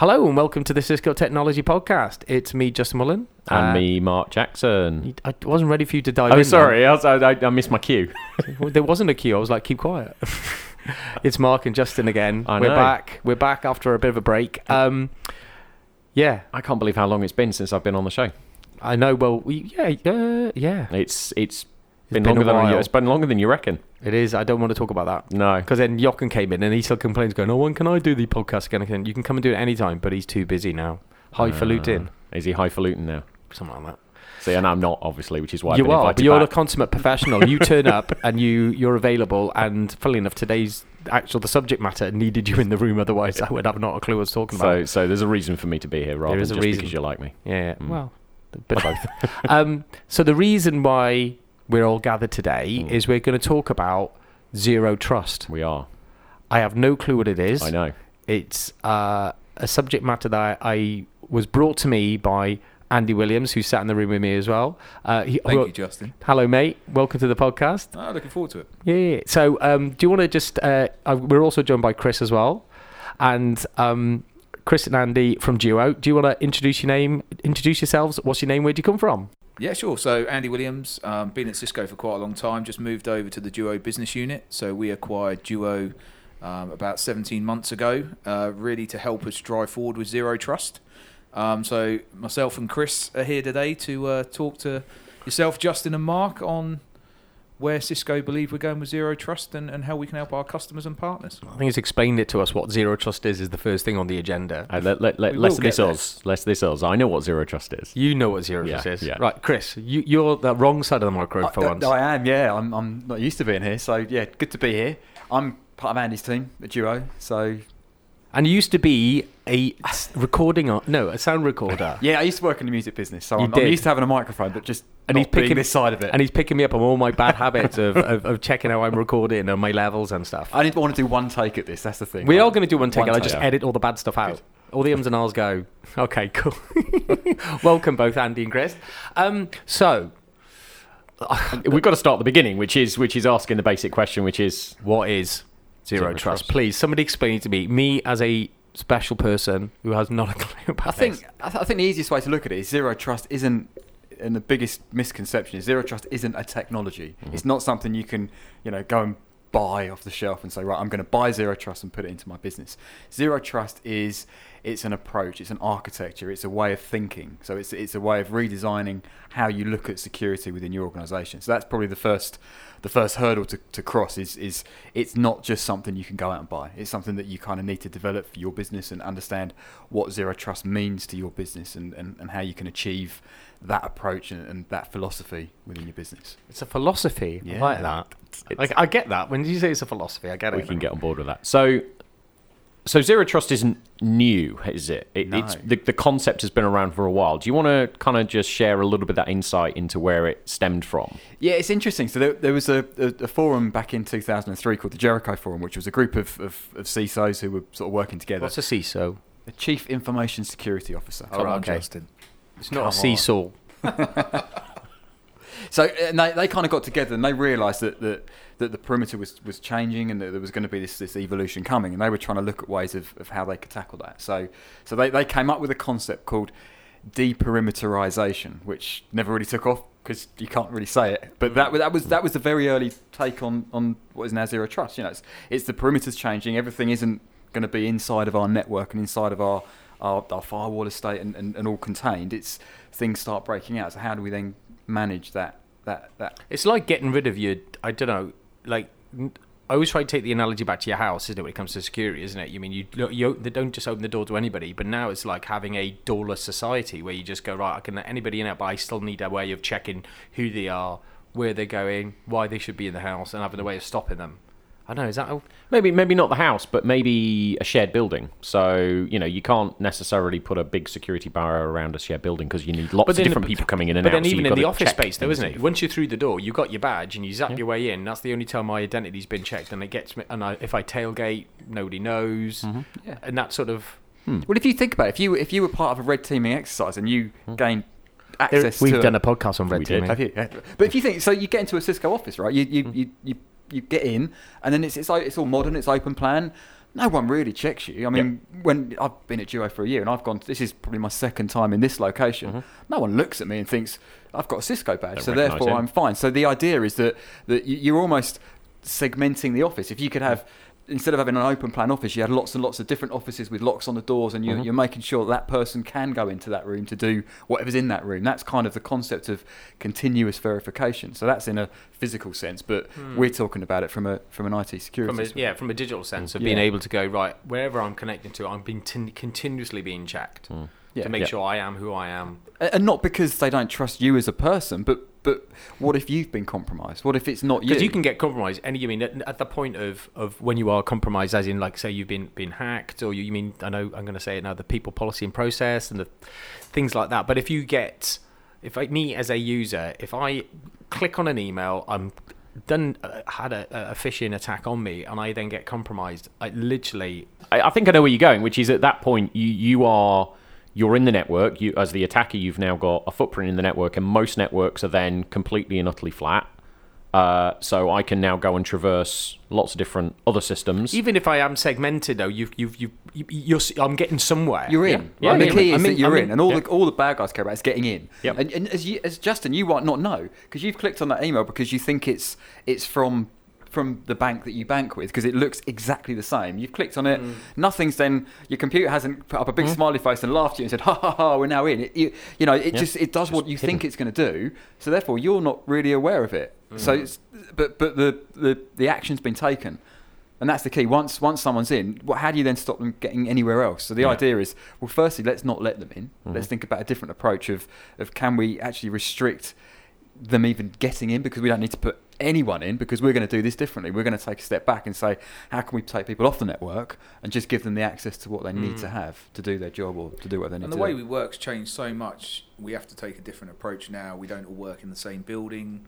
Hello and welcome to the Cisco Technology Podcast. It's me, Justin Mullen. And me, Mark Jackson. I wasn't ready for you to dive in. Oh, sorry. I missed my cue. There wasn't a cue. I was like, keep quiet. It's Mark and Justin again. We're back after a bit of a break. Yeah. I can't believe how long it's been since I've been on the show. I know. Well, yeah. It's been longer than you reckon. It is. I don't want to talk about that. No. Because then Jochen came in and he still complains going, oh, when can I do the podcast again? You can come and do it anytime, but he's too busy now. Highfalutin. Is he highfalutin now? Something like that. See, and I'm not, obviously, which is why you're a consummate professional. You turn up and you're available, and funnily enough, today's the subject matter needed you in the room, otherwise I would have not a clue what I was talking about. So there's a reason for me to be here rather than just because you like me. Yeah. Mm. Well, but both. So the reason why we're all gathered today is we're going to talk about zero trust. We are. I have no clue what it is. I know. It's a subject matter that I was brought to me by Andy Williams, who sat in the room with me as well. Thank you, Justin. Hello, mate. Welcome to the podcast. Oh, looking forward to it. Yeah. So do you want to just... we're also joined by Chris as well. And Chris and Andy from Duo. Do you want to introduce yourselves? What's your name? Where do you come from? Yeah, sure. So Andy Williams, been at Cisco for quite a long time, just moved over to the Duo business unit. So we acquired Duo about 17 months ago, really to help us drive forward with zero trust. So myself and Chris are here today to talk to yourself, Justin and Mark, on where Cisco believe we're going with zero trust and how we can help our customers and partners. I think he's explained it to us what zero trust is the first thing on the agenda. Less this us. I know what zero trust is. You know what zero trust is. Yeah. Right, Chris, you're the wrong side of the microphone for once. I am, yeah. I'm not used to being here, so yeah, good to be here. I'm part of Andy's team at Duo, so... And you used to be a sound recorder. Yeah, I used to work in the music business, so I'm used to having a microphone, but just he's picking this side of it. And he's picking me up on all my bad habits of checking how I'm recording and my levels and stuff. I didn't want to do one take at this, that's the thing. We are going to do one take, and I just edit all the bad stuff out. Good. All the M's and R's go, okay, cool. Welcome both Andy and Chris. So... We've got to start at the beginning, which is asking the basic question, which is... What is... Zero trust. Please, somebody explain to me as a special person who has not a clue about this. I think the easiest way to look at it is zero trust isn't, and the biggest misconception is zero trust isn't a technology. Mm-hmm. It's not something you can, go and buy off the shelf and say, right, I'm going to buy zero trust and put it into my business. Zero trust it's an approach, it's an architecture, it's a way of thinking. So it's a way of redesigning how you look at security within your organisation. So that's probably the first hurdle to cross is it's not just something you can go out and buy. It's something that you kind of need to develop for your business and understand what zero trust means to your business and how you can achieve that approach and that philosophy within your business. It's a philosophy. Yeah. I like that. I get that. When you say it's a philosophy, I get it. We can get on board with that. So zero trust isn't new, is it? No. It's the concept has been around for a while. Do you want to kind of just share a little bit of that insight into where it stemmed from? Yeah, it's interesting. So there was a forum back in 2003 called the Jericho Forum, which was a group of CISOs who were sort of working together. What's a CISO? A Chief Information Security Officer. All right, okay. Justin. It's not a CISO. So they kind of got together and they realised that the perimeter was changing and that there was going to be this evolution coming, and they were trying to look at ways of how they could tackle that. So they came up with a concept called deperimeterization, which never really took off because you can't really say it. But that was the very early take on what is now zero trust. It's the perimeter's changing. Everything isn't going to be inside of our network and inside of our firewall estate and all contained. It's things start breaking out. So how do we then manage that? It's like getting rid of your, I don't know, like I always try to take the analogy back to your house, isn't it, when it comes to security, isn't it? You mean you don't just open the door to anybody, but now it's like having a doorless society where you just go, right, I can let anybody in it, but I still need a way of checking who they are, where they're going, why they should be in the house, and having a way of stopping them. I don't know, is that maybe not the house, but maybe a shared building. So, you can't necessarily put a big security barrier around a shared building because you need lots of different people coming in and out. But then even in the office space though, isn't it? Once you're through the door, you got your badge and you zap your way in. That's the only time my identity's been checked, and it gets me, and if I tailgate, nobody knows. Mm-hmm. Yeah. And that sort of Well, if you think about it, if you were part of a red teaming exercise and you gained access to... We've done a podcast on red teaming. Have you? Yeah. But if you think, so you get into a Cisco office, right? You get in, and then it's all modern, it's open plan. no one really checks you. I mean, when I've been at Duo for a year and I've gone, this is probably my second time in this location. No one looks at me and thinks, I've got a Cisco badge, so therefore I'm fine. So the idea is that you're almost segmenting the office. If you could have, instead of having an open plan office, you had lots and lots of different offices with locks on the doors, and you're making sure that person can go into that room to do whatever's in that room. That's kind of the concept of continuous verification. So that's in a physical sense, but we're talking about it from an IT security sense. Yeah, from a digital sense of being able to go, right, wherever I'm connecting to, I'm being continuously being checked to make sure I am who I am. And not because they don't trust you as a person, but what if you've been compromised? What if it's not you? Because you can get compromised. And you mean at the point of when you are compromised, as in, like, say you've been hacked, or you mean, I know I'm going to say it now, the people policy and process and the things like that. But if you get, me as a user, if I click on an email, I'm done had a phishing attack on me, and I then get compromised. I think I know where you're going, which is at that point you're in the network. You, as the attacker, you've now got a footprint in the network, and most networks are then completely and utterly flat. So I can now go and traverse lots of different other systems. Even if I am segmented, though, I'm getting somewhere. You're in. Yeah. The key is that you're in, and all the bad guys care about is getting in. Yep. And as Justin, you might not know, because you've clicked on that email because you think it's from the bank that you bank with, because it looks exactly the same. You've clicked on it, nothing's then, your computer hasn't put up a big smiley face and laughed at you and said, ha ha ha, we're now in. It does what you think it's going to do, so therefore you're not really aware of it. So the action's been taken. And that's the key. Once someone's in, how do you then stop them getting anywhere else? So the idea is, well, firstly, let's not let them in. Let's think about a different approach of can we actually restrict them even getting in, because we don't need to put anyone in, because we're going to do this differently. We're going to take a step back and say, how can we take people off the network and just give them the access to what they need to have to do their job or to do what they need to do. And the way we work's changed so much, we have to take a different approach now. We don't all work in the same building.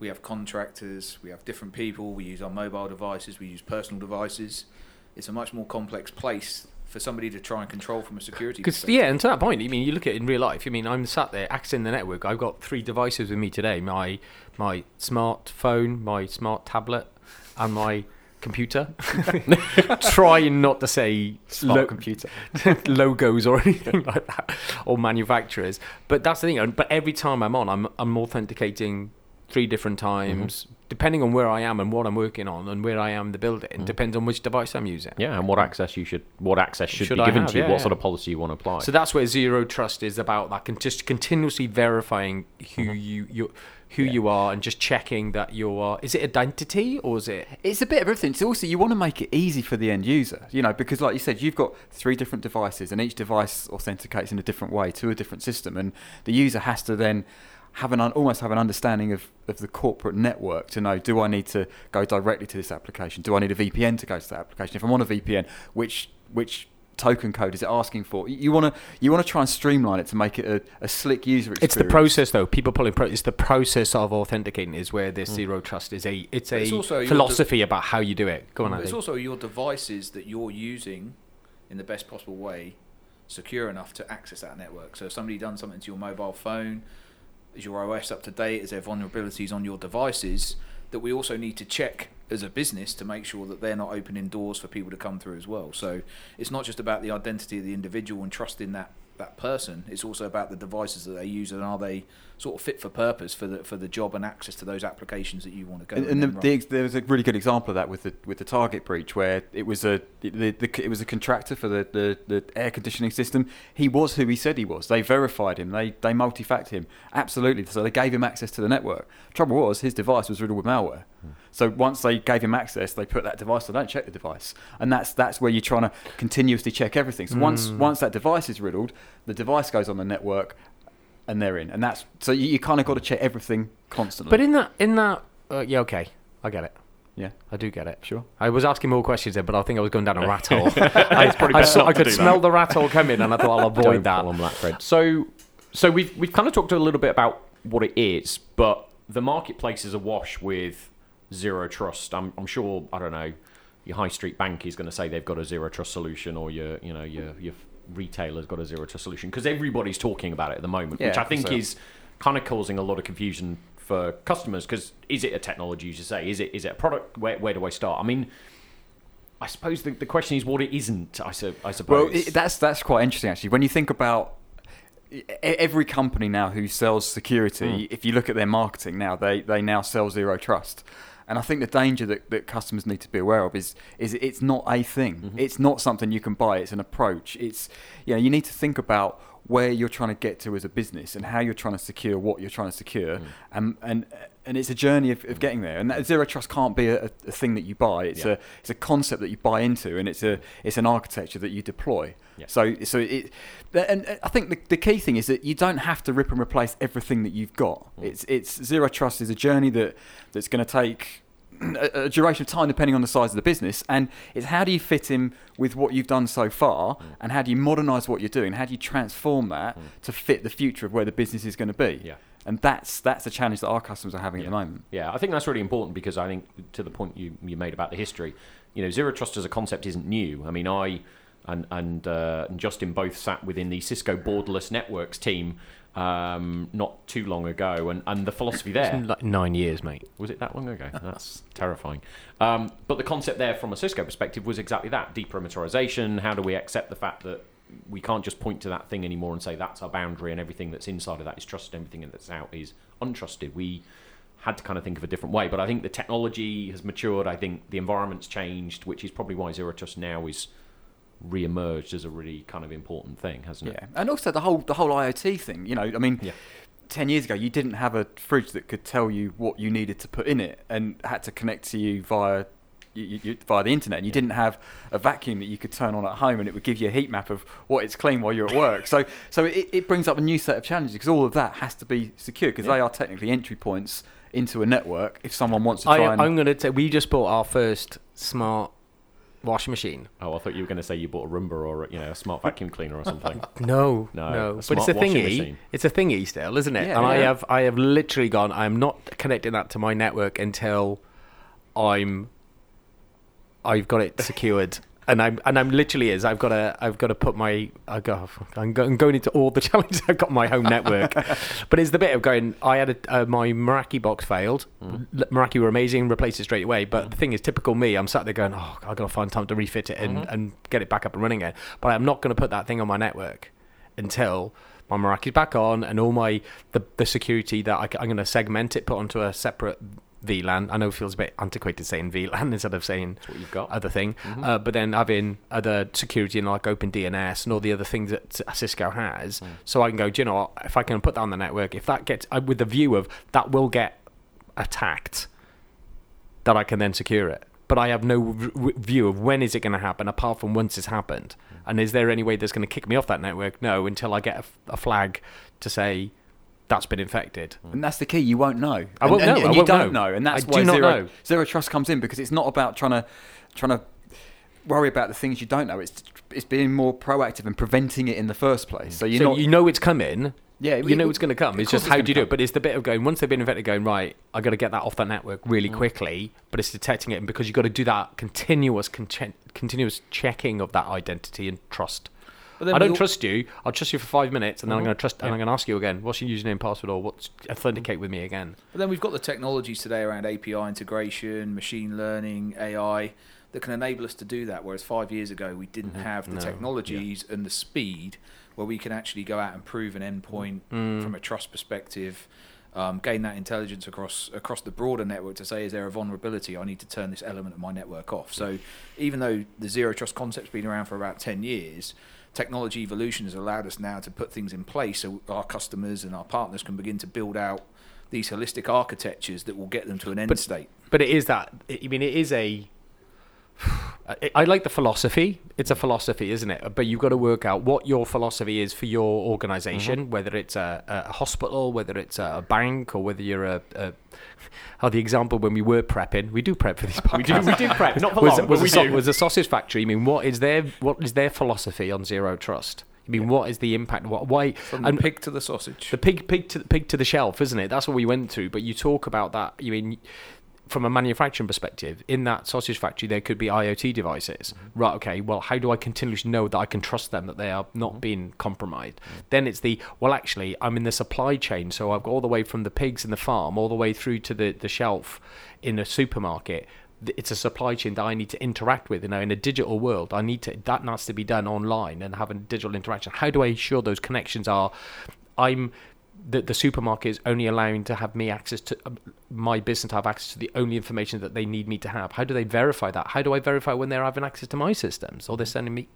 We have contractors, we have different people, we use our mobile devices, we use personal devices. It's a much more complex place for somebody to try and control from a security perspective. Yeah, and to that point, you look at it in real life. I'm sat there accessing the network. I've got 3 devices with me today: my smartphone, my smart tablet, and my computer. Trying not to say smart computer logos or anything like that, or manufacturers. But that's the thing. But every time I'm on, I'm authenticating 3 different times. Depending on where I am and what I'm working on and where I am in the building, depends on which device I'm using. Yeah, and what access should be given to you, what sort of policy you want to apply. So that's where zero trust is about, that just continuously verifying who you are, and just checking that you are. Is it identity, or is it? It's a bit of everything. So also, you want to make it easy for the end user, because like you said, you've got 3 different devices, and each device authenticates in a different way to a different system, and the user has to then have an understanding of the corporate network to know, do I need to go directly to this application? Do I need a VPN to go to that application? If I'm on a VPN, which token code is it asking for? You want to try and streamline it to make it a slick user experience. It's the process, though. It's the process of authenticating is where this zero trust is. It's philosophy about how you do it. Go on, Andy. It's also your devices that you're using in the best possible way, secure enough to access that network. So if somebody done something to your mobile phone, is your OS up to date? Is there vulnerabilities on your devices that we also need to check as a business to make sure that they're not opening doors for people to come through as well? So it's not just about the identity of the individual and trusting that person. It's also about the devices that they use, and are they sort of fit for purpose for the job and access to those applications that you want to go. And there was a really good example of that with the Target breach, where it was a contractor for the air conditioning system. He was who he said he was. They verified him. They multi-fact him, absolutely. So they gave him access to the network. Trouble was, his device was riddled with malware. So once they gave him access, they put that device. They don't check the device, and that's where you're trying to continuously check everything. So once that device is riddled, the device goes on the network, and they're in. And that's so you kind of got to check everything constantly. But yeah, okay, I get it. Yeah, I do get it. Sure. I was asking more questions there, but I think I was going down a rat hole. I could smell the rat hole coming, and I thought I'll avoid that. On that thread. So we've kind of talked a little bit about what it is, but the marketplace is awash with zero trust. I'm sure, I don't know, your high street bank is going to say they've got a zero trust solution, or your retailer's got a zero trust solution, because everybody's talking about it at the moment, which I think is kind of causing a lot of confusion for customers. Because is it a technology, as you say? Is it a product? Where do I start? I suppose the question is what it isn't, I suppose. Well, that's quite interesting, actually. When you think about every company now who sells security, if you look at their marketing now, they now sell zero trust. And I think the danger that customers need to be aware of is it's not a thing. Mm-hmm. It's not something you can buy. It's an approach. It's, you know, you need to think about where you're trying to get to as a business and how you're trying to secure what you're trying to secure. Mm. And it's a journey of getting there. And that zero trust can't be a thing that you buy. It's a concept that you buy into, and it's an architecture that you deploy. Yeah. So it, and I think the key thing is that you don't have to rip and replace everything that you've got. Mm. It's zero trust is a journey that's going to take a duration of time depending on the size of the business, and it's how do you fit in with what you've done so far, and how do you modernize what you're doing, how do you transform that to fit the future of where the business is going to be. Yeah. And that's the challenge that our customers are having at the moment. Yeah, I think that's really important, because I think to the point you made about the history, you know, zero trust as a concept isn't new. I mean, I and Justin both sat within the Cisco Borderless Networks team not too long ago, and the philosophy there, like 9 years, mate. Was it that long ago? That's terrifying. But the concept there from a Cisco perspective was exactly that: deperimeterization. How do we accept the fact that we can't just point to that thing anymore and say that's our boundary, and everything that's inside of that is trusted, everything that's out is untrusted? We had to kind of think of a different way. But I think the technology has matured. I think the environment's changed, which is probably why zero trust now is re-emerged as a really kind of important thing, hasn't it? Yeah, and also the whole IoT thing, you know, I mean, 10 years ago you didn't have a fridge that could tell you what you needed to put in it and had to connect to you via the internet, and you didn't have a vacuum that you could turn on at home and it would give you a heat map of what it's clean while you're at work. so it brings up a new set of challenges, because all of that has to be secure, because they are technically entry points into a network if someone wants to try. I'm going to say we just bought our first smart washing machine. Oh, I thought you were going to say you bought a Roomba or a smart vacuum cleaner or something. No. But it's a thingy. Machine. It's a thingy still, isn't it? Yeah, and I have literally gone, I'm not connecting that to my network until I've got it secured. And I'm literally is. I've got to put my. I'm going into all the challenges. I've got my home network, but it's the bit of going. I had my Meraki box failed. Meraki were amazing, replaced it straight away. But the thing is, typical me. I'm sat there going, oh, I've got to find time to refit it and get it back up and running again. But I'm not going to put that thing on my network until my Meraki's back on, and all my the security that I'm going to segment it, put onto a separate VLAN. I know it feels a bit antiquated saying VLAN instead of saying what you've got. Other thing. Mm-hmm. But then having other security and like OpenDNS and all the other things that Cisco has. Mm. So I can go, do you know what? If I can put that on the network, if that gets, with the view of that will get attacked, that I can then secure it. But I have no view of when is it going to happen apart from once it's happened. Mm. And is there any way that's going to kick me off that network? No, until I get a flag to say, that's been infected. And that's the key. You won't know. I won't know. And that's why zero trust comes in, because it's not about trying to worry about the things you don't know. It's being more proactive and preventing it in the first place. So you know it's coming. Yeah, you know it's going to come. It's just how do you do it? But it's the bit of going, once they've been infected, going, right, I've got to get that off that network really quickly. But it's detecting it, and because you've got to do that continuous checking of that identity and trust. I don't trust you. I'll trust you for 5 minutes, and then I'm going to trust, and I'm going to ask you again, what's your username, password, or what's authenticate with me again. But then we've got the technologies today around API integration, machine learning, AI that can enable us to do that. Whereas 5 years ago, we didn't have the technologies and the speed where we can actually go out and prove an endpoint from a trust perspective. Gain that intelligence across the broader network to say, is there a vulnerability? I need to turn this element of my network off. So even though the zero trust concept's been around for about 10 years, technology evolution has allowed us now to put things in place so our customers and our partners can begin to build out these holistic architectures that will get them to an end state. But it is that, I mean, it is a, I like the philosophy. It's a philosophy, isn't it? But you've got to work out what your philosophy is for your organization, whether it's a hospital, whether it's a bank, or whether you're the example when we were prepping, we do prep for these podcasts. we do prep, not for long, but was a sausage factory. I mean, what is their philosophy on zero trust? I mean, what is the impact? Why from the pig to the sausage? The pig to the shelf, isn't it? That's what we went through. But you talk about that. I mean, from a manufacturing perspective, in that sausage factory, there could be IoT devices. Mm-hmm. Right, okay, well, how do I continuously know that I can trust them, that they are not being compromised? Mm-hmm. Then it's actually, I'm in the supply chain, so I've got all the way from the pigs in the farm all the way through to the shelf in a supermarket. it's a supply chain that I need to interact with, you know, in a digital world. I need to, that needs to be done online and have a digital interaction. How do I ensure those connections are, the supermarket is only allowing to have me access to my business to have access to the only information that they need me to have? How do they verify that? How do I verify when they're having access to my systems or they're sending me?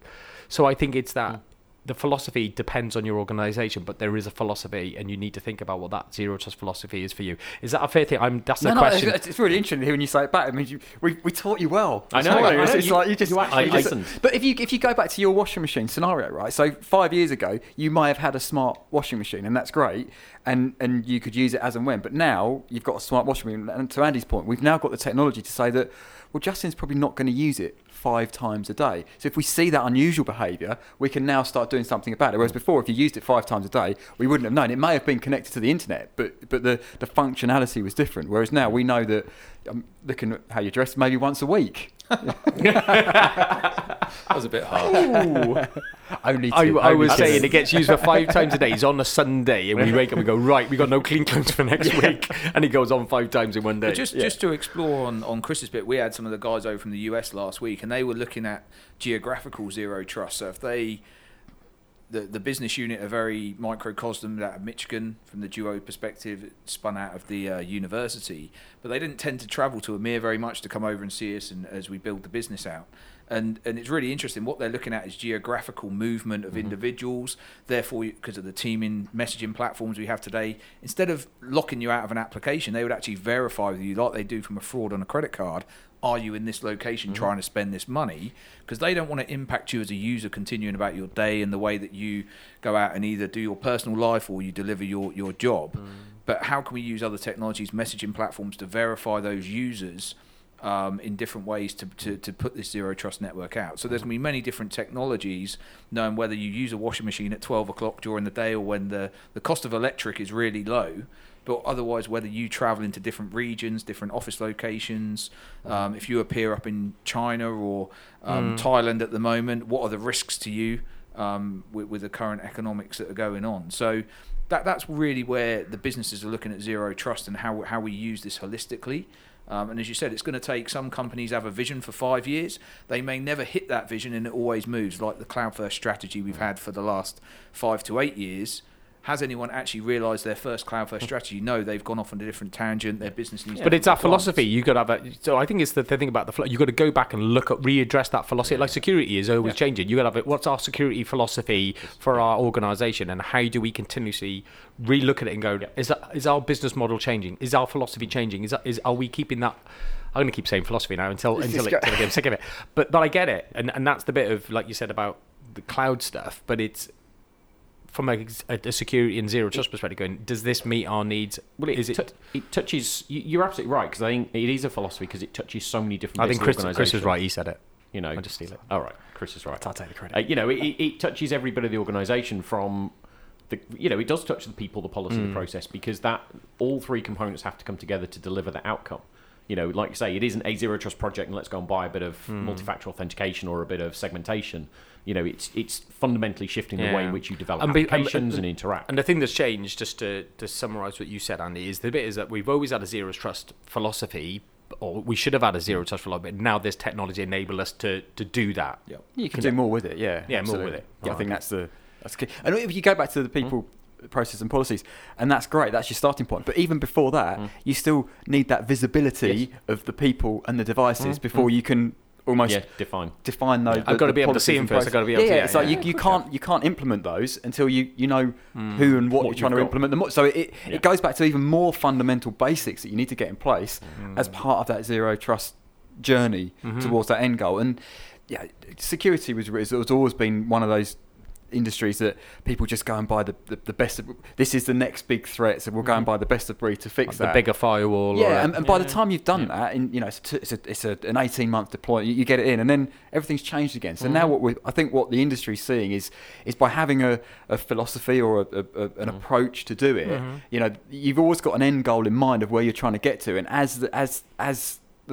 So I think it's that the philosophy depends on your organization, but there is a philosophy and you need to think about what that zero trust philosophy is for you. Is that a fair thing? That's the question. It's really interesting hearing you say it back. I mean, we taught you well. I know. But if you go back to your washing machine scenario, right? So 5 years ago, you might have had a smart washing machine and that's great. And you could use it as and when, but now you've got a smart washing machine. And to Andy's point, we've now got the technology to say that, well, Justin's probably not going to use it 5 times a day. So if we see that unusual behaviour, we can now start doing something about it. Whereas before, if you used it 5 times a day, we wouldn't have known. It may have been connected to the internet, but the functionality was different. Whereas now we know that, looking at how you dress, maybe once a week. That was a bit hard. I was saying it gets used for 5 times a day. It's on a Sunday, and we wake up and go, right, we got no clean clothes for next week, and it goes on 5 times in 1 day. But just to explore on Chris's bit, we had some of the guys over from the US last week, and they were looking at geographical zero trust. So if the business unit, a very microcosm out of Michigan from the Duo perspective, spun out of the university, but they didn't tend to travel to EMEA very much to come over and see us and as we build the business out. And it's really interesting. What they're looking at is geographical movement of individuals. Therefore, because of the teaming messaging platforms we have today, instead of locking you out of an application, they would actually verify with you, like they do from a fraud on a credit card, are you in this location trying to spend this money? Because they don't want to impact you as a user continuing about your day and the way that you go out and either do your personal life or you deliver your job. But how can we use other technologies, messaging platforms, to verify those users in different ways to put this zero trust network out? So there's going to be many different technologies, knowing whether you use a washing machine at 12 o'clock during the day or when the cost of electric is really low, but otherwise whether you travel into different regions, different office locations, if you appear up in China or Thailand at the moment, what are the risks to you with the current economics that are going on? So that's really where the businesses are looking at zero trust and how we use this holistically. And as you said, it's going to take, some companies have a vision for 5 years. They may never hit that vision, and it always moves, like the cloud-first strategy we've had for the last 5 to 8 years. Has anyone actually realised their first cloud-first strategy? No, they've gone off on a different tangent. Their business needs. But it's that philosophy. You've got to have that. So I think it's the thing about the. You've got to go back and look at, readdress that philosophy. Like security is always changing. You've got to have it. What's our security philosophy for our organisation, and how do we continuously relook at it and go? Is our business model changing? Is our philosophy changing? Are we keeping that? I'm going to keep saying philosophy now until I'm sick of it. But I get it, and that's the bit of, like you said, about the cloud stuff. But it's. From a security and zero trust perspective, going, does this meet our needs? Well, it touches. You're absolutely right, because I think it is a philosophy, because it touches so many different. I think Chris is right. He said it. You know, I just steal it. All right, Chris is right. I'll take the credit. It touches every bit of the organisation, from the. You know, it does touch the people, the policy, the process, because that all three components have to come together to deliver the outcome. You know, like you say, it isn't a zero trust project and let's go and buy a bit of multi-factor authentication or a bit of segmentation. You know, it's fundamentally shifting the way in which you develop applications and interact. And the thing that's changed, just to summarise what you said, Andy, is the bit is that we've always had a zero trust philosophy, or we should have had a zero trust philosophy. Now this technology enables us to do that. Yeah. You can do more with it, absolutely. More with it. Yeah, I think that's key. And if you go back to the people... process and policies, and that's great, that's your starting point, but even before that you still need that visibility of the people and the devices before you can almost define those. I've got to be able to see them first. I've got to be able to it's like you can't implement those until you know who and what you're trying to implement them. So it goes back to even more fundamental basics that you need to get in place as part of that zero trust journey towards that end goal. And security has always been one of those industries that people just go and buy the best of, this is the next big threat, so we'll go and buy the best of breed to fix like that, the bigger firewall and by the time you've done that, and you know it's an 18-month deployment, you get it in and then everything's changed again. So now what the industry's seeing is by having a philosophy or an approach to do it, you know, you've always got an end goal in mind of where you're trying to get to, and as the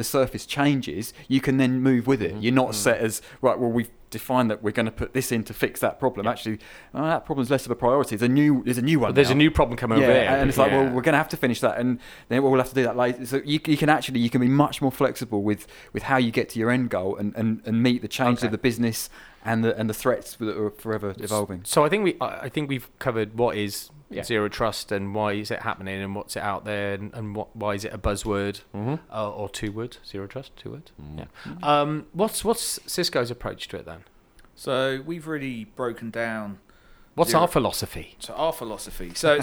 surface changes, you can then move with it. You're not set as, right, well, we've define that we're going to put this in to fix that problem. Yeah. Actually, that problem's less of a priority. There's a new one. Well, there's now a new problem coming over there. And it's like, well, we're going to have to finish that, and then we'll have to do that later. So you can be much more flexible with how you get to your end goal and meet the changes of the business and the threats that are forever evolving. So I think we've covered what is zero trust and why is it happening and what's it out there and why is it a buzzword or two words? Zero trust, two words. Mm. Yeah. Mm-hmm. What's Cisco's approach to it then? So we've really broken down. What's our philosophy? So our philosophy. So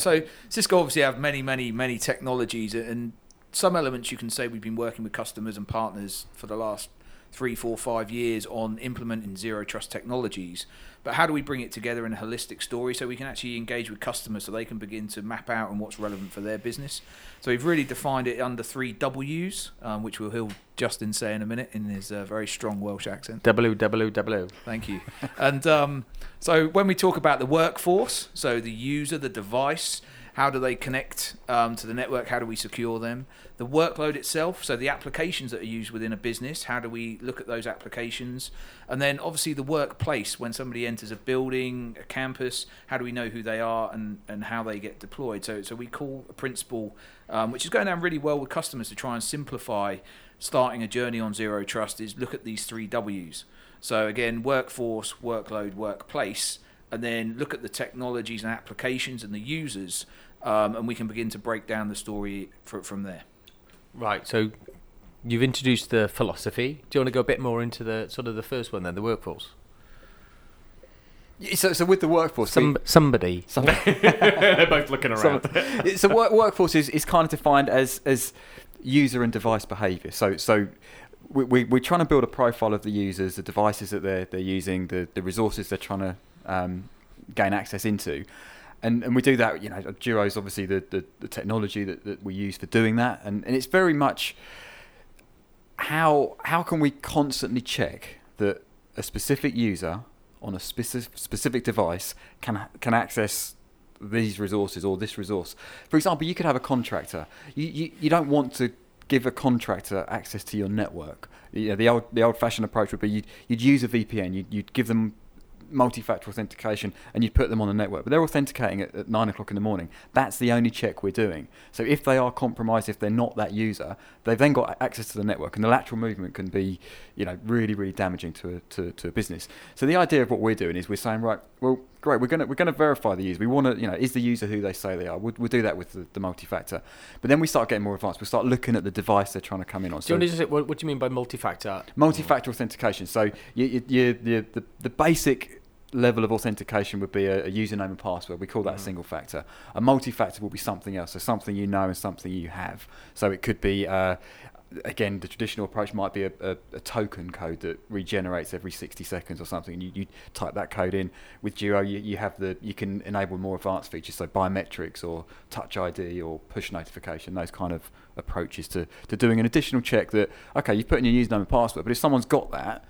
Cisco obviously have many technologies, and some elements you can say we've been working with customers and partners for the last 3, 4, 5 years on implementing zero trust technologies. But how do we bring it together in a holistic story so we can actually engage with customers so they can begin to map out and what's relevant for their business? So we've really defined it under 3 W's, which we'll hear Justin say in a minute in his very strong Welsh accent. WWW. Thank you. And so when we talk about the workforce, so the user, the device, how do they connect to the network? How do we secure them? The workload itself, so the applications that are used within a business, how do we look at those applications? And then obviously the workplace, when somebody enters a building, a campus, how do we know who they are and how they get deployed? So we call a principle, which is going down really well with customers to try and simplify starting a journey on zero trust, is look at these 3 W's. So again, workforce, workload, workplace, and then look at the technologies and applications and the users, and we can begin to break down the story from there. Right, so you've introduced the philosophy. Do you want to go a bit more into the sort of the first one then, the workforce? So with the workforce... Somebody. They're both looking around. So workforce is kind of defined as user and device behaviour. So we're trying to build a profile of the users, the devices that they're using, the resources they're trying to gain access into, and we do that. You know, Duo is obviously the technology that we use for doing that, and it's very much how can we constantly check that a specific user on a specific device can access these resources or this resource. For example, you could have a contractor. You don't want to give a contractor access to your network. You know, the old fashioned approach would be you'd use a VPN. You'd give them multi-factor authentication and you put them on the network, but they're authenticating at 9:00 in the morning. That's the only check we're doing. So if they are compromised, if they're not that user, they've then got access to the network, and the lateral movement can be, you know, really, really damaging to a business. So the idea of what we're doing is we're saying, right, well, great, we're going to verify the user. We want to, you know, is the user who they say they are? We'll do that with the multi-factor. But then we start getting more advanced. We start looking at the device they're trying to come in on. So what do you mean by multi-factor? Multi-factor authentication. So the basic level of authentication would be a username and password. We call that a single factor. A multi-factor will be something else, so something you know and something you have. So it could be, again, the traditional approach might be a token code that regenerates every 60 seconds or something, and you type that code in. With Duo, you can enable more advanced features, so biometrics or touch ID or push notification, those kind of approaches to doing an additional check that, okay, you put in your username and password, but if someone's got that,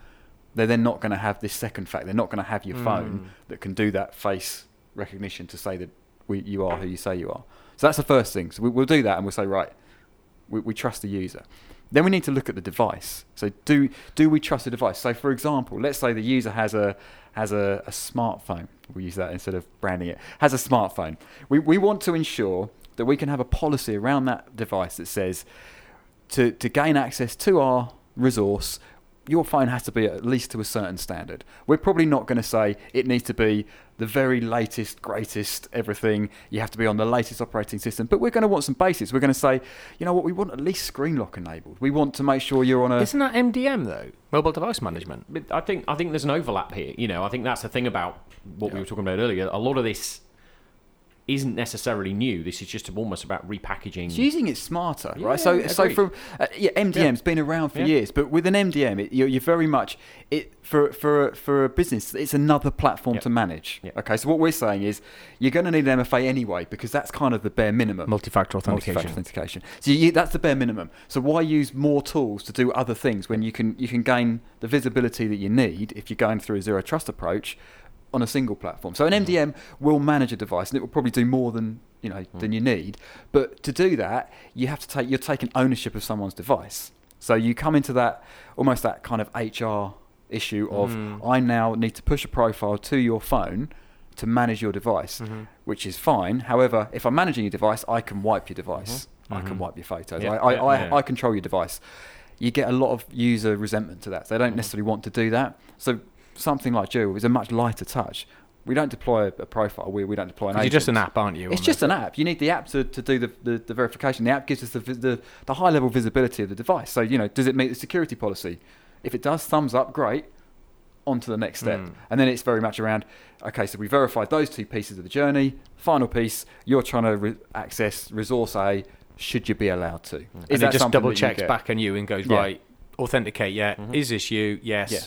they're then not going to have this second fact. They're not going to have your phone that can do that face recognition to say that you are who you say you are. So that's the first thing. So we'll do that, and we'll say, right, we trust the user. Then we need to look at the device. So do we trust the device? So for example, let's say the user has a smartphone. We'll use that instead of branding it. Has a smartphone. We want to ensure that we can have a policy around that device that says to gain access to our resource, your phone has to be at least to a certain standard. We're probably not going to say it needs to be the very latest, greatest, everything. You have to be on the latest operating system. But we're going to want some basics. We're going to say, you know what, we want at least screen lock enabled. We want to make sure you're on a... Isn't that MDM, though? Mobile device management. I think there's an overlap here. You know, I think that's the thing about what we were talking about earlier. A lot of this isn't necessarily new. This is just almost about repackaging. It's using it smarter, right? So from MDM's been around for years, but with an MDM, you're very much for a business. It's another platform to manage. Yep. Okay, so what we're saying is you're going to need an MFA anyway because that's kind of the bare minimum. Multi-factor authentication. So that's the bare minimum. So why use more tools to do other things when you can gain the visibility that you need if you're going through a zero trust approach on a single platform. So an MDM will manage a device, and it will probably do more than you need. But to do that, you have to you're taking ownership of someone's device. So you come into that almost that kind of HR issue of I now need to push a profile to your phone to manage your device, which is fine. However, if I'm managing your device, I can wipe your device. I can wipe your photos. Yeah. I control your device. You get a lot of user resentment to that. So they don't necessarily want to do that. So something like Duo is a much lighter touch. We don't deploy a profile. We don't deploy an agent. You're just an app, aren't you? It's just an app. You need the app to do the verification. The app gives us the high-level visibility of the device. So, you know, does it meet the security policy? If it does, thumbs up, great. On to the next step. And then it's very much around, okay, so we verified those two pieces of the journey. Final piece, you're trying to access resource A. Should you be allowed to? Is and it just double-checks back on you and goes, right, authenticate, Is this you? Yes. Yeah.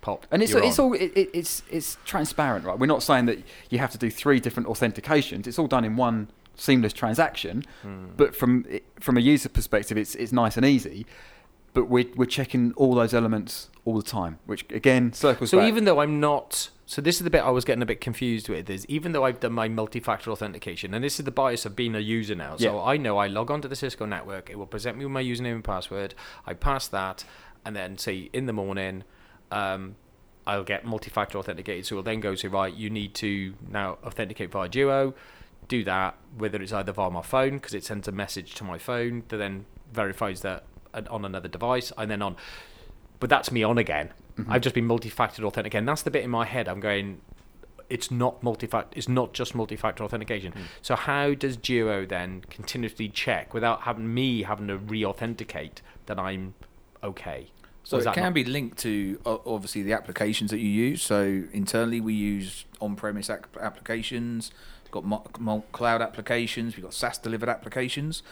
Pop, and it's transparent, right? We're not saying that you have to do three different authentications. It's all done in one seamless transaction. But from a user perspective, it's nice and easy. But we're checking all those elements all the time, which again circles back. So even though I'm not, so this is the bit I was getting a bit confused with, is even though I've done my multi-factor authentication, and this is the bias of being a user now. So I know I log onto the Cisco network, it will present me with my username and password. I pass that, and then say in the morning. I'll get multi-factor authenticated, so we'll then go to, right, you need to now authenticate via Duo, do that, whether it's either via my phone, because it sends a message to my phone that then verifies that on another device, and then on. But that's me on again. I've just been multi-factor authenticated, and that's the bit in my head I'm going, it's not just multi-factor authentication. So how does Duo then continuously check without having to re-authenticate that I'm okay? So it can be linked to, obviously, the applications that you use. So internally, we use on-premise applications, we've got cloud applications, we've got SaaS-delivered applications.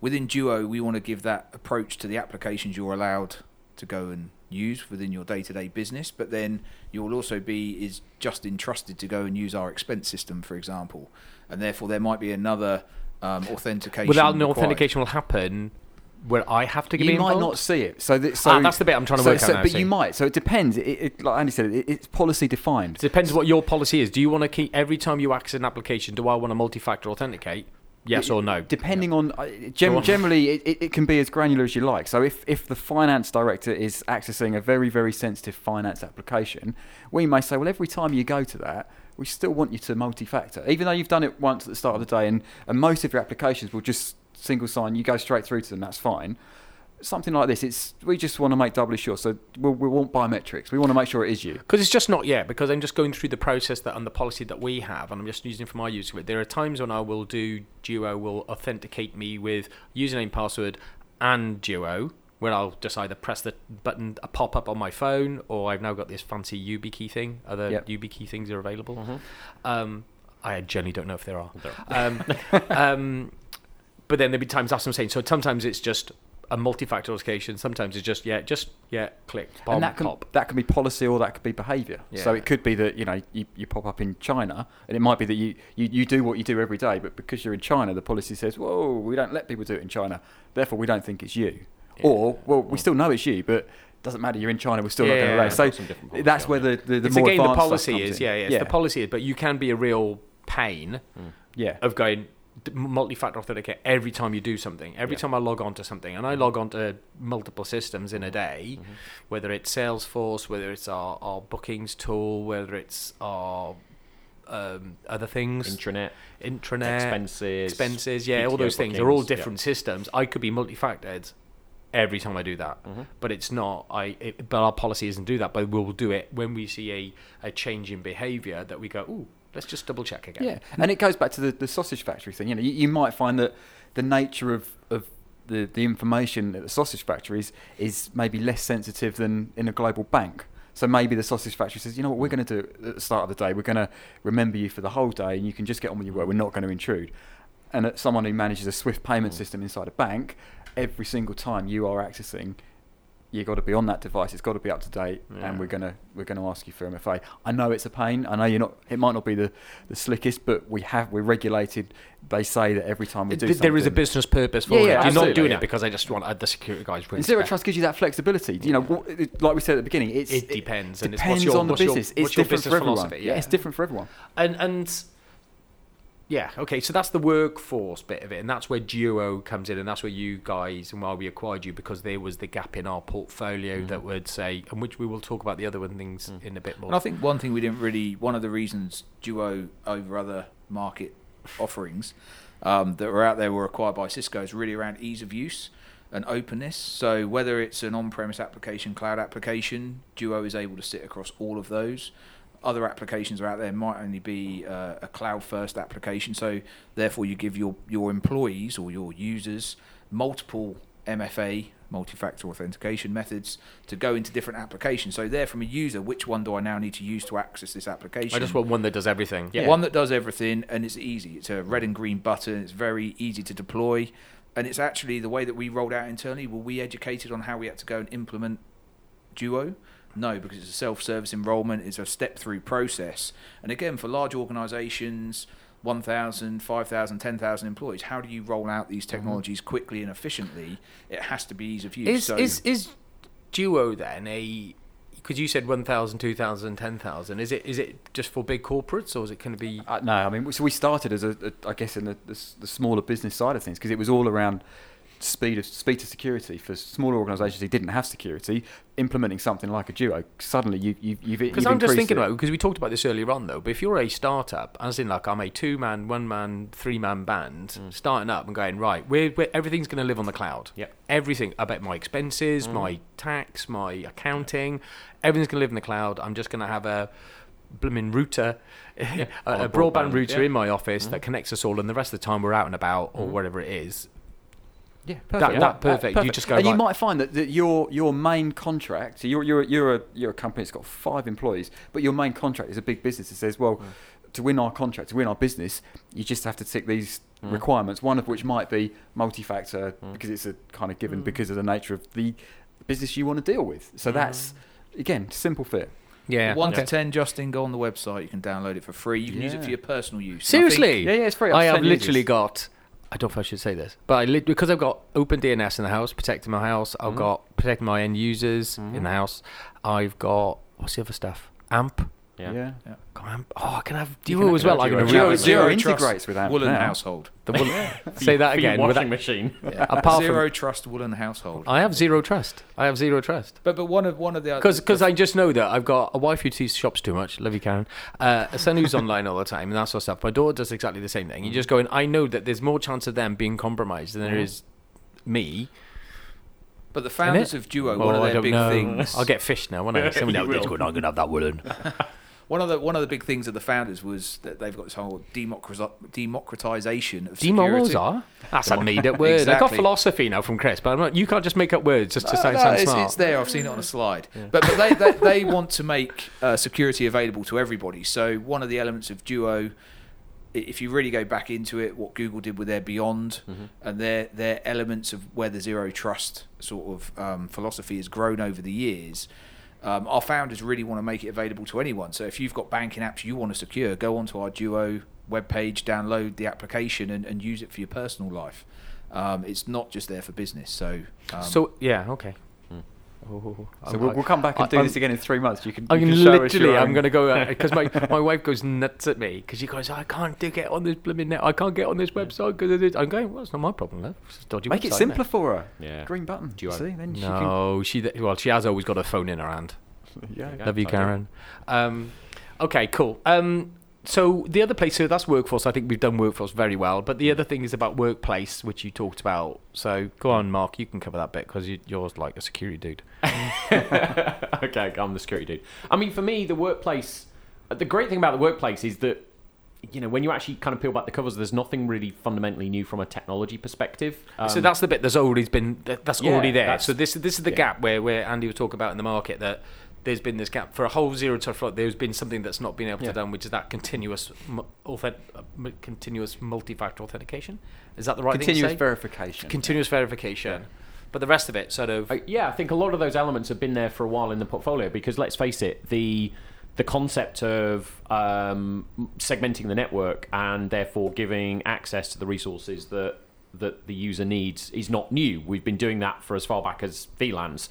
Within Duo, we want to give that approach to the applications you're allowed to go and use within your day-to-day business. But then you'll also be just entrusted to go and use our expense system, for example. And therefore, there might be another authentication. Without no authentication will happen... Where I have to get involved? You might not see it. That's the bit I'm trying to work out now. But you might. So it depends. Like Andy said, it's policy defined. It depends what your policy is. Do you want to keep, every time you access an application, do I want to multi-factor authenticate? Yes or no? Depending on... generally, it can be as granular as you like. So if the finance director is accessing a very, very sensitive finance application, we may say, well, every time you go to that, we still want you to multi-factor. Even though you've done it once at the start of the day, and most of your applications will just... single sign, you go straight through to them, that's fine. Something like this, we just want to make doubly sure. So we want biometrics. We want to make sure it is you. Because it's just not yet, because I'm just going through the process that and the policy that we have, and I'm just using it for my use of it. There are times when I will Duo will authenticate me with username, password, and Duo, where I'll just either press the button, a pop-up on my phone, or I've now got this fancy YubiKey thing. Other YubiKey things are available. I generally don't know if there are. But then there'd be times that's what I'm saying. So sometimes it's just a multi-factor authentication. Sometimes it's just click, bomb, pop. That can be policy or that could be behaviour. Yeah. So it could be that, you know, you pop up in China, and it might be that you do what you do every day, but because you're in China, the policy says, whoa, we don't let people do it in China. Therefore, we don't think it's you. Yeah. Or, well, we still know it's you, but it doesn't matter. You're in China. We're still not going to allow. So that's where the more advanced stuff comes in. The policy is, but you can be a real pain of going... multi-factor authentication every time you do something, every time I log on to something, and I log on to multiple systems in a day, whether it's Salesforce, whether it's our bookings tool, whether it's our other things, intranet, expenses, PTO, all those bookings, things are all different systems. I could be multi-factored every time I do that, but it's not. But our policy isn't do that, but we'll do it when we see a change in behaviour that we go, ooh, let's just double check again. Yeah, and it goes back to the sausage factory thing. You know, you might find that the nature of the information at the sausage factory is maybe less sensitive than in a global bank. So maybe the sausage factory says, you know what, we're going to do at the start of the day, we're going to remember you for the whole day, and you can just get on with your work. We're not going to intrude. And at someone who manages a SWIFT payment system inside a bank, every single time you are accessing, you've got to be on that device. It's got to be up to date, and we're gonna ask you for MFA. I know it's a pain. I know you're not. It might not be the slickest, but we're regulated. They say that every time we do something, there is a business purpose for it. You're not doing it because I just want the security guys. Zero trust gives you that flexibility. You know, like we said at the beginning, it depends. And it's what's your business. It's different for everyone. Yeah, it's different for everyone. And Yeah, okay, so that's the workforce bit of it, and that's where Duo comes in, and that's where you guys, and why we acquired you, because there was the gap in our portfolio that would say, and which we will talk about the other one things in a bit more. And I think one thing we didn't really, one of the reasons Duo over other market offerings that were out there were acquired by Cisco is really around ease of use and openness. So whether it's an on-premise application, cloud application, Duo is able to sit across all of those. Other applications are out there might only be a cloud-first application, so therefore you give your employees or your users multiple MFA, multi-factor authentication methods to go into different applications. So there, from a user, which one do I now need to use to access this application? I just want one that does everything. Yeah. One that does everything, and it's easy. It's a red and green button. It's very easy to deploy, and it's actually the way that we rolled out internally. Were we educated on how we had to go and implement Duo? No, because it's a self-service enrollment, it's a step-through process. And again, for large organizations, 1,000, 5,000, 10,000 employees, how do you roll out these technologies quickly and efficiently? It has to be ease of use. Is Duo then a... Because you said 1,000, 2,000, 10,000. Is it just for big corporates, or is it going to be... No, I mean, so we started as, I guess, in the smaller business side of things, because it was all around... Speed to security for smaller organisations who didn't have security. Implementing something like a Duo, suddenly you've increased. Because I'm just thinking about it, because we talked about this earlier on though. But if you're a startup, as in like I'm a 2-man, 1-man, 3-man band starting up and going right, we're everything's going to live on the cloud. Yeah, everything. I bet my expenses, my tax, my accounting, everything's going to live in the cloud. I'm just going to have a blooming router, a broadband router in my office that connects us all, and the rest of the time we're out and about or wherever it is. Yeah, perfect. Perfect. You just go, and you might find that your main contract. So you're a company that's got 5 employees, but your main contract is a big business that says, well, to win our contract, to win our business, you just have to tick these requirements. One of which might be multi-factor because it's a kind of given because of the nature of the business you want to deal with. So that's again simple fit. Yeah, 1 to 10, Justin. Go on the website. You can download it for free. You can use it for your personal use. Seriously, it's free. I have literally got. I don't know if I should say this, but because I've got OpenDNS in the house, protecting my house, I've got protecting my end users in the house, I've got, what's the other stuff? Amp. Yeah. Got Amp. Oh, I can have Duo as well. Duo integrates with Amp. Woolen household. The say that again. Washing machine. Zero trust woolen household. I have zero trust. But one of the other... Because I just know that I've got a wife who shops too much. Love you, Karen. A son who's online all the time and that sort of stuff. My daughter does exactly the same thing. You just go in, I know that there's more chance of them being compromised than there is me. But the founders of Duo, one of their big things... I'll get fished now, won't I? Somebody else is going, I'm going to have that woolen. One of the big things of the founders was that they've got this whole democratization of security. That's a made-up word. Exactly. I got philosophy now from Chris, but you can't just make up words just to sound smart. It's there. I've seen it on a slide. Yeah. But they want to make security available to everybody. So one of the elements of Duo, if you really go back into it, what Google did with their Beyond and their elements of where the zero trust sort of philosophy has grown over the years. Our founders really want to make it available to anyone. So if you've got banking apps you want to secure, go onto our Duo webpage, download the application, and use it for your personal life. It's not just there for business. So we'll come back and do this again in 3 months. I'm going to go because my wife goes nuts at me because she goes, I can't get on this blooming net. I can't get on this website because I'm going. Well, it's not my problem. Though. It's a dodgy. Make website, it simpler for her. Yeah. Green button. Do you see? Then she has always got her phone in her hand. Yeah. Love you, Karen. Okay. Cool. So the other place, so that's workforce. I think we've done workforce very well. But the other thing is about workplace, which you talked about. So go on, Mark, you can cover that bit because you're like a security dude. Okay, I'm the security dude. I mean, for me, the workplace, the great thing about the workplace is that, you know, when you actually kind of peel back the covers, there's nothing really fundamentally new from a technology perspective. So that's the bit that's always been, already there. So this is the gap where Andy was talking about in the market that, there's been this gap for a whole zero to front. There's been something that's not been able to done, which is that continuous multi-factor authentication. Is that the right thing to say? Verification. Continuous verification. Yeah. But the rest of it sort of... I think a lot of those elements have been there for a while in the portfolio because, let's face it, the concept of segmenting the network and therefore giving access to the resources that the user needs is not new. We've been doing that for as far back as VLANs.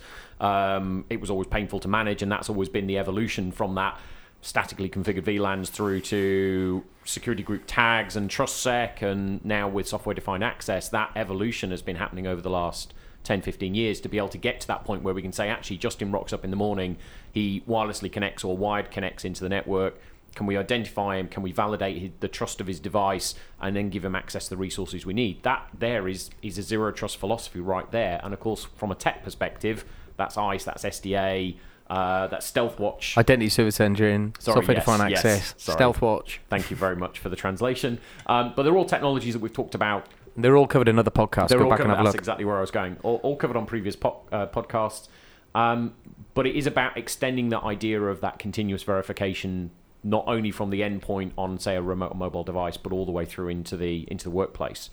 It was always painful to manage, and that's always been the evolution from that statically configured VLANs through to security group tags and TrustSec, and now with software-defined access, that evolution has been happening over the last 10, 15 years to be able to get to that point where we can say, actually, Justin rocks up in the morning, he wirelessly connects or wired connects into the network. Can we identify him? Can we validate the trust of his device and then give him access to the resources we need? That there is a zero trust philosophy right there. And of course, from a tech perspective, that's ICE, that's SDA, that's StealthWatch. Identity Service Engine, software-defined access, StealthWatch. Thank you very much for the translation. But they're all technologies that we've talked about. They're all covered in other podcasts. Go back and have a look. That's exactly where I was going. All covered on previous podcasts. But it is about extending the idea of that continuous verification, not only from the endpoint on, say, a remote or mobile device, but all the way through into the workplace.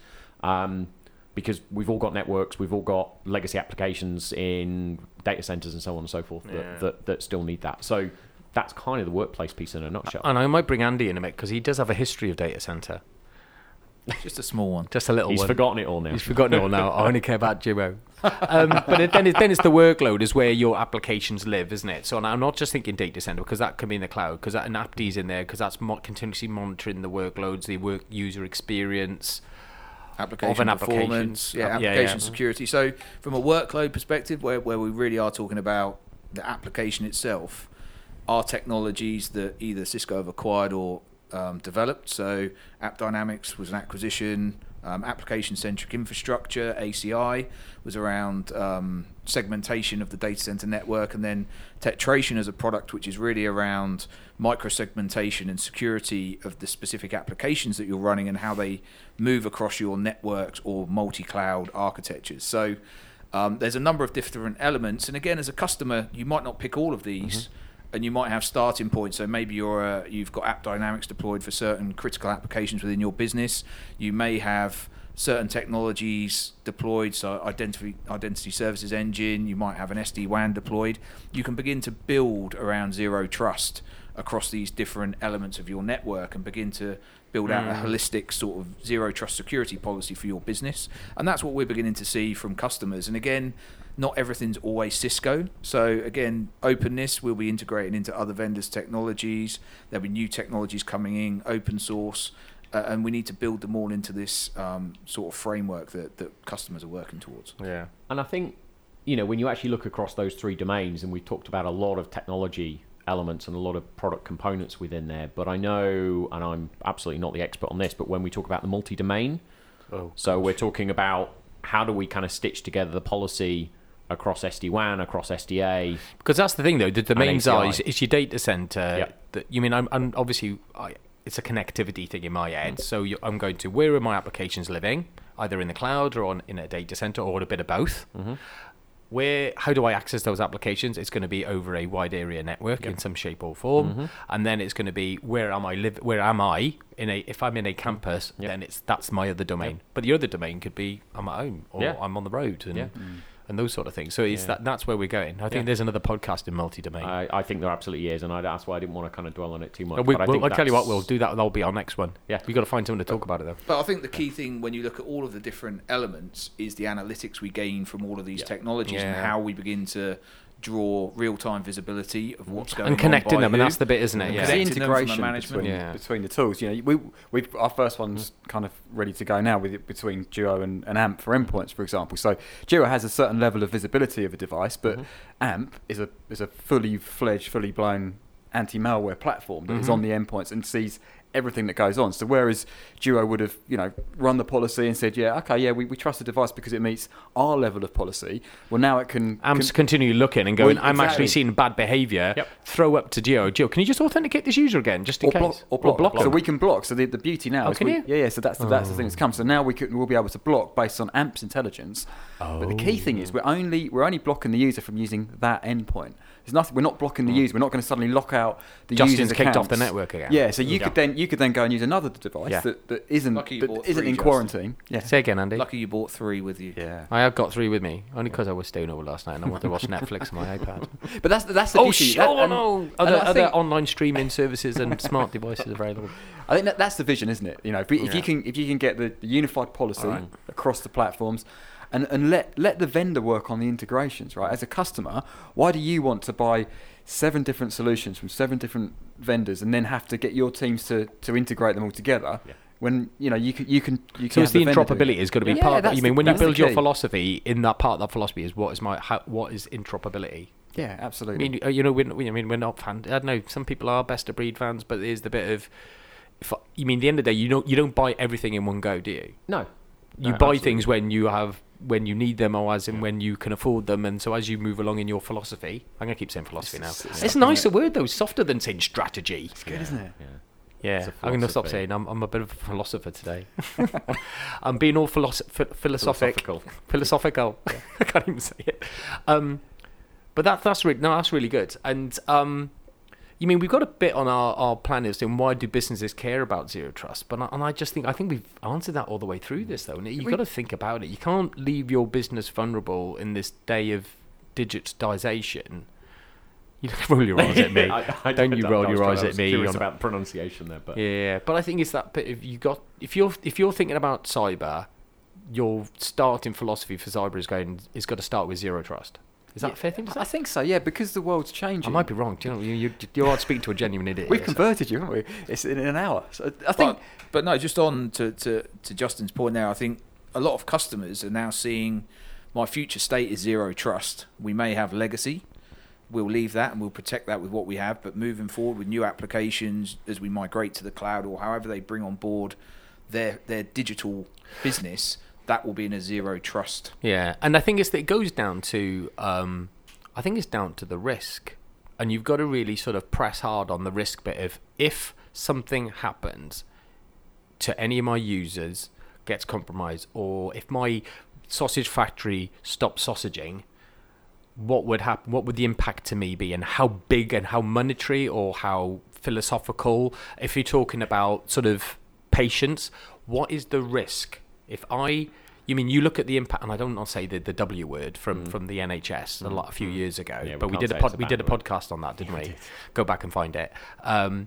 Because we've all got networks, we've all got legacy applications in data centers and so on and so forth that still need that. So that's kind of the workplace piece in a nutshell. And I might bring Andy in a minute, because he does have a history of data center. Just a small one. Just a little one. He's forgotten it all now. He's forgotten it all now. I only care about Jimmo. But then it's the workload is where your applications live, isn't it? So I'm not just thinking data center, because that can be in the cloud, because an AppD's in there, because that's continuously monitoring the workloads, the work user experience, application performance, security. So from a workload perspective, where we really are talking about the application itself, are technologies that either Cisco have acquired or developed. So AppDynamics was an acquisition, application-centric infrastructure, ACI, was around segmentation of the data center network, and then Tetration as a product, which is really around micro-segmentation and security of the specific applications that you're running and how they move across your networks or multi-cloud architectures. So there's a number of different elements, and again, as a customer, you might not pick all of these, and you might have starting points. So maybe you've got AppDynamics deployed for certain critical applications within your business. You may have certain technologies deployed, so identity services engine. You might have an SD-WAN deployed. You can begin to build around zero trust across these different elements of your network and begin to build out a holistic sort of zero trust security policy for your business. And that's what we're beginning to see from customers. And again, not everything's always Cisco. So again, openness, we'll be integrating into other vendors' technologies. There'll be new technologies coming in, open source, and we need to build them all into this sort of framework that customers are working towards. Yeah. And I think, when you actually look across those three domains, and we talked about a lot of technology elements and a lot of product components within there, but I know, and I'm absolutely not the expert on this, but when we talk about the multi-domain, we're talking about how do we kind of stitch together the policy across SD-WAN, across SDA. Because that's the thing, though. The domains are, it's your data center. Yep. I'm obviously, it's a connectivity thing in my head. So I'm going to, where are my applications living? Either in the cloud or in a data center or a bit of both. Mm-hmm. How do I access those applications? It's going to be over a wide area network in some shape or form. Mm-hmm. And then it's going to be, where am I? If I'm in a campus, then that's my other domain. Yep. But the other domain could be, I'm at home or I'm on the road. And, and those sort of things. So it's that's where we're going. I think there's another podcast in multi-domain. I think there absolutely is, and that's why I didn't want to kind of dwell on it too much. I'll tell you what, we'll do that, and that'll be our next one. Yeah, we've got to find someone to talk about it, though. But I think the key thing when you look at all of the different elements is the analytics we gain from all of these technologies and how we begin to draw real-time visibility of what's going on. And connecting them, and that's the bit, isn't it? Yeah. The integration between the tools. Our first one's kind of ready to go now with it, between Duo and Amp for endpoints, for example. So Duo has a certain level of visibility of a device, but Amp is a fully-fledged, fully-blown anti-malware platform that is on the endpoints and sees everything that goes on. So whereas Duo would have, run the policy and said, we trust the device because it meets our level of policy. Well, now it can... Amp's continually looking and going, I'm actually seeing bad behaviour. Yep. Throw up to Duo. Duo, can you just authenticate this user again, just in case? Or block. So we can block. So the beauty now is... So that's the thing that's come. So now we'll be able to block based on Amp's intelligence. Oh. But the key thing is we're only blocking the user from using that endpoint. There's nothing. We're not blocking the user. We're not going to suddenly lock out the user. Justin's kicked off the network again. Yeah, so you could then go and use another device that isn't in quarantine. Yeah. Say again, Andy. Lucky you bought three with you. Yeah, I have got three with me, only because I was staying over last night and I wanted to watch Netflix on my iPad. But that's the issue. Other online streaming services and smart devices are available. I think that's the vision, isn't it? If you can get the unified policy across the platforms. and let the vendor work on the integrations, right? As a customer, why do you want to buy 7 different solutions from 7 different vendors and then have to get your teams to integrate them all together? Yeah. When you know you can. So it's the interoperability is going to be part of. You mean when you build your philosophy in that part of that philosophy is what is interoperability? Yeah, absolutely. I mean, you know, we're not fans. I don't know. Some people are best of breed fans, but there's the bit of. You mean the end of the day, you don't buy everything in one go, do you? No. You buy things when you need them, or as in when you can afford them. And so as you move along in your philosophy, I'm going to keep saying philosophy now. It's a nicer word though, softer than saying strategy. It's good, isn't it? Yeah. Yeah, I'm going to stop saying I'm a bit of a philosopher today. I'm being all philosophical. Yeah. I can't even say it. But that's really good. And you mean we've got a bit on our plan as to why do businesses care about zero trust? But I think we've answered that all the way through this though. And you've got to think about it. You can't leave your business vulnerable in this day of digitization. You roll your eyes at me. Don't you roll your eyes at me? It's about pronunciation there, but yeah. But I think it's that bit. If you're thinking about cyber, your starting philosophy for cyber is got to start with zero trust. Is that a fair thing to say? I think so. Yeah, because the world's changing. I might be wrong. Do you know, you are speaking to a genuine idiot. We've converted you, haven't we? It's in an hour. So I think. But no, just on to Justin's point there. I think a lot of customers are now seeing my future state is zero trust. We may have legacy. We'll leave that and we'll protect that with what we have. But moving forward with new applications as we migrate to the cloud or however they bring on board their digital business, that will be in a zero trust. Yeah, and I think it's down to the risk. And you've got to really sort of press hard on the risk bit of if something happens to any of my users gets compromised or if my sausage factory stops sausaging, what would happen? What would the impact to me be, and how big, and how monetary, or how philosophical? If you're talking about sort of patience, what is the risk? You look at the impact, and I don't want to say the W word from the NHS a few years ago, but we did a podcast on that, didn't we? Did. Go back and find it. I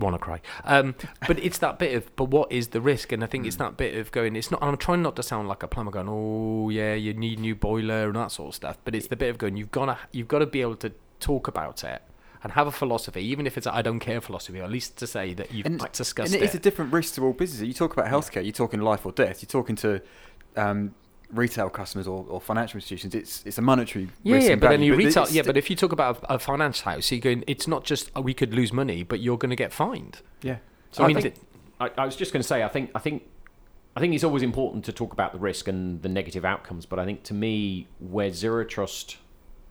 want to cry, but it's that bit of. But what is the risk? And I think it's that bit of going. It's not. I'm trying not to sound like a plumber going, oh yeah, you need new boiler and that sort of stuff. But it's the bit of going. You've got to be able to talk about it and have a philosophy, even if it's a I don't care philosophy, or at least to say that you've discussed it. And it's a different risk to all businesses. You talk about healthcare, you're talking life or death. You're talking to. Retail customers or financial institutions, it's a monetary risk. Yeah, but then you retail. Yeah, but if you talk about a finance house, you're going. It's not just we could lose money, but you're going to get fined. Yeah. So I was just going to say, I think it's always important to talk about the risk and the negative outcomes. But I think to me, where zero trust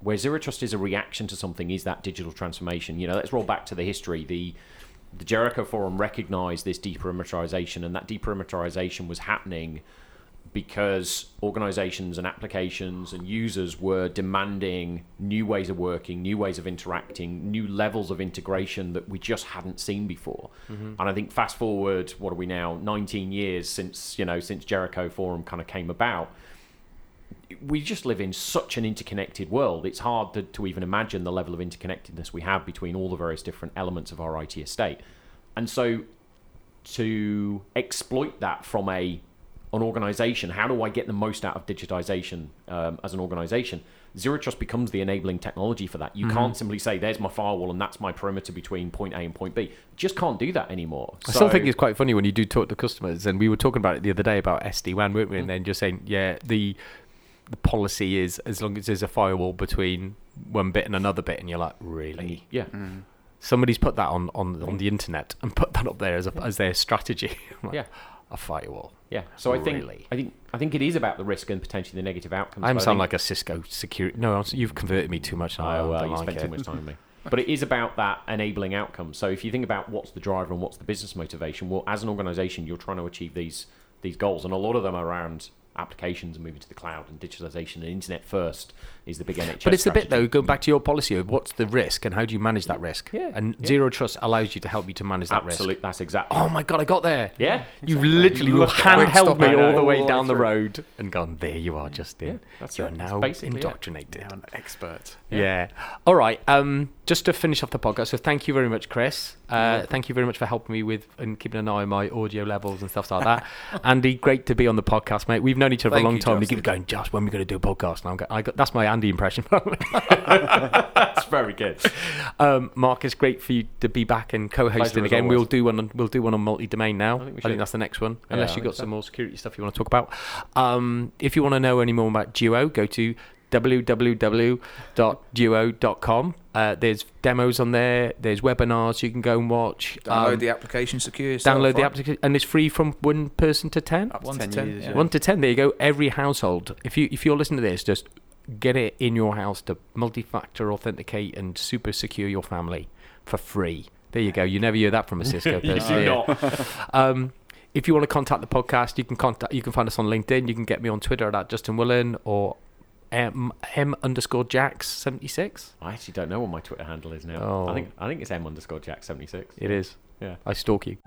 is a reaction to something is that digital transformation. You know, let's roll back to the history. The Jericho Forum recognised this deperimeterization, and that deperimeterization was happening because organizations and applications and users were demanding new ways of working, new ways of interacting, new levels of integration that we just hadn't seen before. Mm-hmm. And I think fast forward, what are we now, 19 years since Jericho Forum kind of came about. We just live in such an interconnected world. It's hard to even imagine the level of interconnectedness we have between all the various different elements of our IT estate. And so to exploit that from an organization, how do I get the most out of digitization as an organization? Zero trust becomes the enabling technology for that. You can't simply say, there's my firewall and that's my perimeter between point A and point B. Just can't do that anymore. I still think it's quite funny when you do talk to customers, and we were talking about it the other day about SD-WAN, weren't we? And then just saying, the policy is as long as there's a firewall between one bit and another bit, and you're like, really? Yeah. Mm. Somebody's put that on the internet and put that up there as their strategy. Like, yeah. A firewall. Yeah. So I think it is about the risk and potentially the negative outcomes. I sound like a Cisco security. No, you've converted me too much. Now. Oh, well, you spent too much time on me. But it is about that enabling outcome. So if you think about what's the driver and what's the business motivation, well, as an organisation, you're trying to achieve these goals, and a lot of them are around applications and moving to the cloud and digitalization and internet first is the big NHS. But it's strategy. A bit though, going back to your policy of what's the risk and how do you manage that risk? Yeah. And zero trust allows you to help you to manage that risk. Absolutely, that's exactly. Oh my God, I got there. Yeah. You've literally handheld me all the way down the road and gone, there you are, Justin. Yeah, that's you're now indoctrinated. Now an expert. Yeah. All right. just to finish off the podcast, so thank you very much, Chris. Thank you very much for helping me with and keeping an eye on my audio levels and stuff like that. Andy, great to be on the podcast, mate. We've known each other for a long time. Justin. You keep going, Josh, when are we going to do a podcast? And I'm going, that's my Andy impression. That's very good. Marcus, great for you to be back and co-hosting again. Always. We'll do one on multi-domain now. I think that's the next one, unless you've got some more security stuff you want to talk about. If you want to know any more about Duo, go to www.duo.com. There's demos on there, there's webinars you can go and watch. Download the application, secure yourself. Download the application, and it's free from 1 person to 10. Up to 10 users. 1 to 10, there you go. Every household. If you're listening to this, just get it in your house to multi-factor authenticate and super secure your family for free. There you go. You never hear that from a Cisco person. You do not. If you want to contact the podcast, you can find us on LinkedIn. You can get me on Twitter at Justin Willen or M_Jax76. I actually don't know what my Twitter handle is now. I think it's M_Jax76. It is. Yeah. I stalk you.